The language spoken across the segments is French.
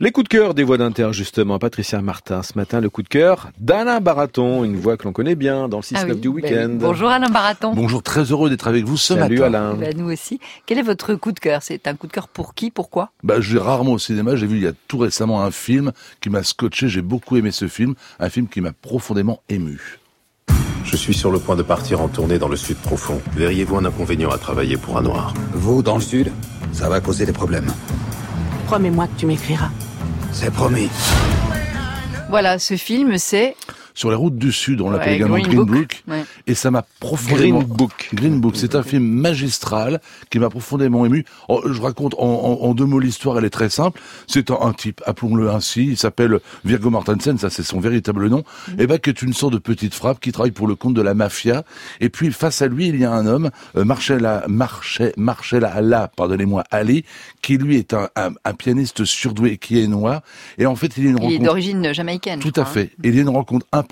Les coups de cœur des voix d'Inter, justement. Patricia Martin, ce matin, le coup de cœur d'Alain Baraton, une voix que l'on connaît bien dans le 6-9 du week-end. Bonjour Alain Baraton. Bonjour, très heureux d'être avec vous ce matin. Salut Alain. Nous aussi. Quel est votre coup de cœur ? C'est un coup de cœur pour qui ? Pourquoi ? Je vais rarement au cinéma. J'ai vu il y a tout récemment un film qui m'a scotché. J'ai beaucoup aimé ce film. Un film qui m'a profondément ému. Je suis sur le point de partir en tournée dans le sud profond. Verriez-vous un inconvénient à travailler pour un noir ? Vous, dans le sud, ça va causer des problèmes. Promets-moi que tu m'écriras. C'est promis. Voilà, ce film, c'est... Sur les routes du Sud, on l'appelle également Green Book. Ouais. Et ça m'a profondément... Green Book, c'est un film magistral qui m'a profondément ému. Je raconte en deux mots l'histoire, elle est très simple. C'est un type, appelons-le ainsi, il s'appelle Viggo Mortensen, ça c'est son véritable nom, qui est une sorte de petite frappe qui travaille pour le compte de la mafia. Et puis face à lui, il y a un homme, Mahershala Ali, qui lui est un pianiste surdoué qui est noir. Et en fait, il y a une rencontre... Il est d'origine jamaïcaine. Tout à fait. Il y a une rencontre improbable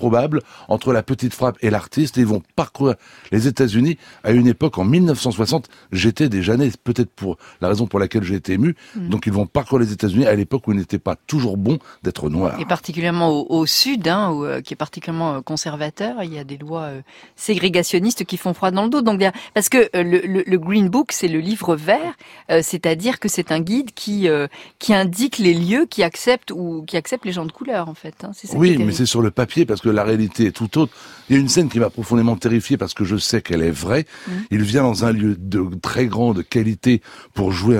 entre la petite frappe et l'artiste. Ils vont parcourir les États-Unis à une époque en 1960. J'étais déjà né, peut-être pour la raison pour laquelle j'ai été ému. Donc ils vont parcourir les États-Unis à l'époque où il n'était pas toujours bon d'être noir. Et particulièrement au sud, qui est particulièrement conservateur, il y a des lois ségrégationnistes qui font froid dans le dos. Donc, parce que le Green Book, c'est le livre vert, c'est-à-dire que c'est un guide qui indique les lieux qui acceptent les gens de couleur en fait. C'est ça mais c'est sur le papier. Parce que la réalité est tout autre. Il y a une scène qui m'a profondément terrifié parce que je sais qu'elle est vraie. Il vient dans un lieu de très grande qualité pour jouer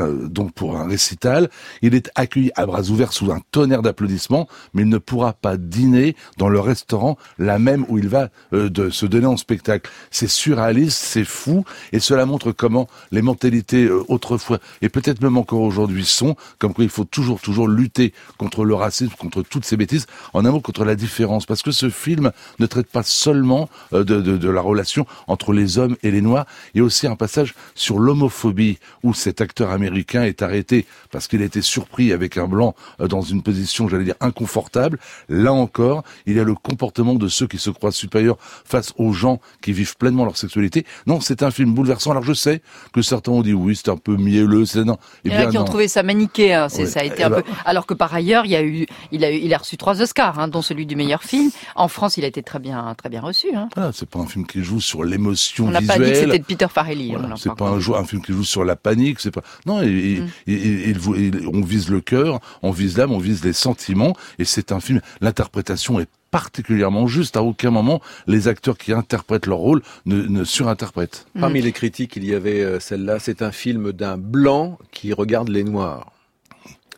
pour un récital. Il est accueilli à bras ouverts sous un tonnerre d'applaudissements, mais il ne pourra pas dîner dans le restaurant là même où il va se donner en spectacle. C'est surréaliste, c'est fou, et cela montre comment les mentalités autrefois et peut-être même encore aujourd'hui sont, comme quoi il faut toujours lutter contre le racisme, contre toutes ces bêtises, en un mot contre la différence, parce que ce film ne traite pas seulement de la relation entre les hommes et les noirs. Il y a aussi un passage sur l'homophobie où cet acteur américain est arrêté parce qu'il a été surpris avec un blanc dans une position, inconfortable. Là encore, il y a le comportement de ceux qui se croient supérieurs face aux gens qui vivent pleinement leur sexualité. Non, c'est un film bouleversant. Alors je sais que certains ont dit c'est un peu mielleux, c'est non. Il y en a qui ont trouvé ça maniqué, ça a été peu. Alors que par ailleurs, il a reçu 3 Oscars, dont celui du meilleur film. En France, il a été très bien reçu. C'est pas un film qui joue sur l'émotion visuelle. On n'a pas dit que c'était de Peter Farrelly. C'est pas un film qui joue sur la panique. C'est pas. Non, on vise le cœur, on vise l'âme, on vise les sentiments. Et c'est un film. L'interprétation est particulièrement juste. À aucun moment, les acteurs qui interprètent leur rôle ne surinterprètent. Parmi les critiques, il y avait celle-là. C'est un film d'un blanc qui regarde les noirs.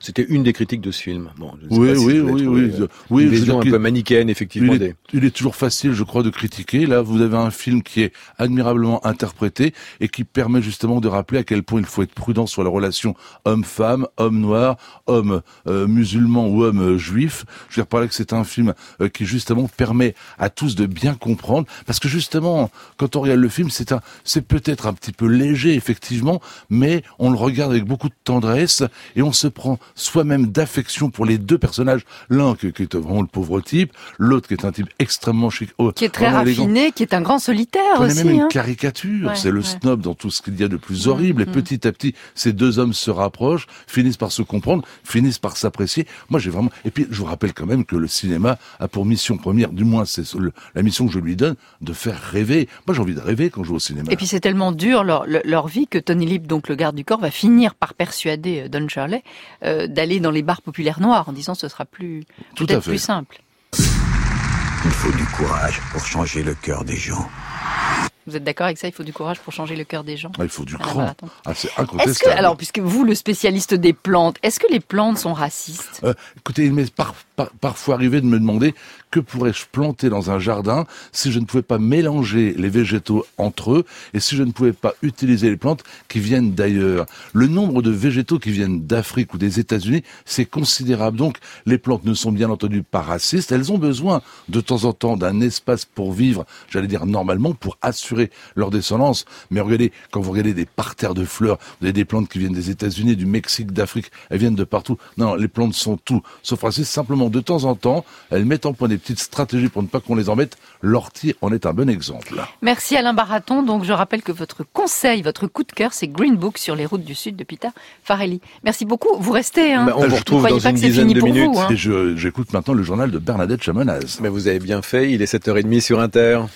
C'était une des critiques de ce film. Oui. Une vision un peu manichéenne, effectivement. Il est toujours facile, je crois, de critiquer. Là, vous avez un film qui est admirablement interprété et qui permet justement de rappeler à quel point il faut être prudent sur la relation homme-femme, homme-noir, homme-musulman ou homme-juif. Je veux dire par là que c'est un film qui justement permet à tous de bien comprendre. Parce que justement, quand on regarde le film, c'est peut-être un petit peu léger, effectivement, mais on le regarde avec beaucoup de tendresse et on se prend soi-même d'affection pour les deux personnages, l'un qui est vraiment le pauvre type, l'autre qui est un type extrêmement chic, qui est très raffiné, élégant, qui est un grand solitaire aussi. C'est même une caricature, c'est le snob dans tout ce qu'il y a de plus horrible. Et petit à petit, ces deux hommes se rapprochent, finissent par se comprendre, finissent par s'apprécier. Moi, j'ai vraiment. Et puis, je vous rappelle quand même que le cinéma a pour mission première, du moins c'est la mission que je lui donne, de faire rêver. Moi, j'ai envie de rêver quand je vais au cinéma. Et puis, c'est tellement dur leur vie que Tony Lip, donc le garde du corps, va finir par persuader Don Shirley d'aller dans les bars populaires noirs en disant ce sera plus simple. Il faut du courage pour changer le cœur des gens. Vous êtes d'accord avec ça ? Il faut du courage pour changer le cœur des gens. Il faut du cran. C'est incontestable. Alors, puisque vous, le spécialiste des plantes, est-ce que les plantes sont racistes ? Écoutez, il m'est parfois arrivé de me demander que pourrais-je planter dans un jardin si je ne pouvais pas mélanger les végétaux entre eux et si je ne pouvais pas utiliser les plantes qui viennent d'ailleurs. Le nombre de végétaux qui viennent d'Afrique ou des États-Unis, c'est considérable. Donc, les plantes ne sont bien entendu pas racistes. Elles ont besoin de temps en temps d'un espace pour vivre, normalement, pour assurer leur descendance, mais regardez, quand vous regardez des parterres de fleurs, vous avez des plantes qui viennent des États-Unis, du Mexique, d'Afrique, elles viennent de partout. Non, les plantes sont tout, sauf raciste, simplement Donc de temps en temps, elles mettent en point des petites stratégies pour ne pas qu'on les embête. L'ortie en est un bon exemple. Merci Alain Baraton. Donc je rappelle que votre conseil, votre coup de cœur, c'est Green Book sur les routes du Sud de Peter Farrelly. Merci beaucoup. Vous restez. Hein. On vous retrouve dans une dizaine de minutes. Vous, hein. Et j'écoute maintenant le journal de Bernadette Chamonaz. Mais vous avez bien fait. Il est 7h30 sur Inter.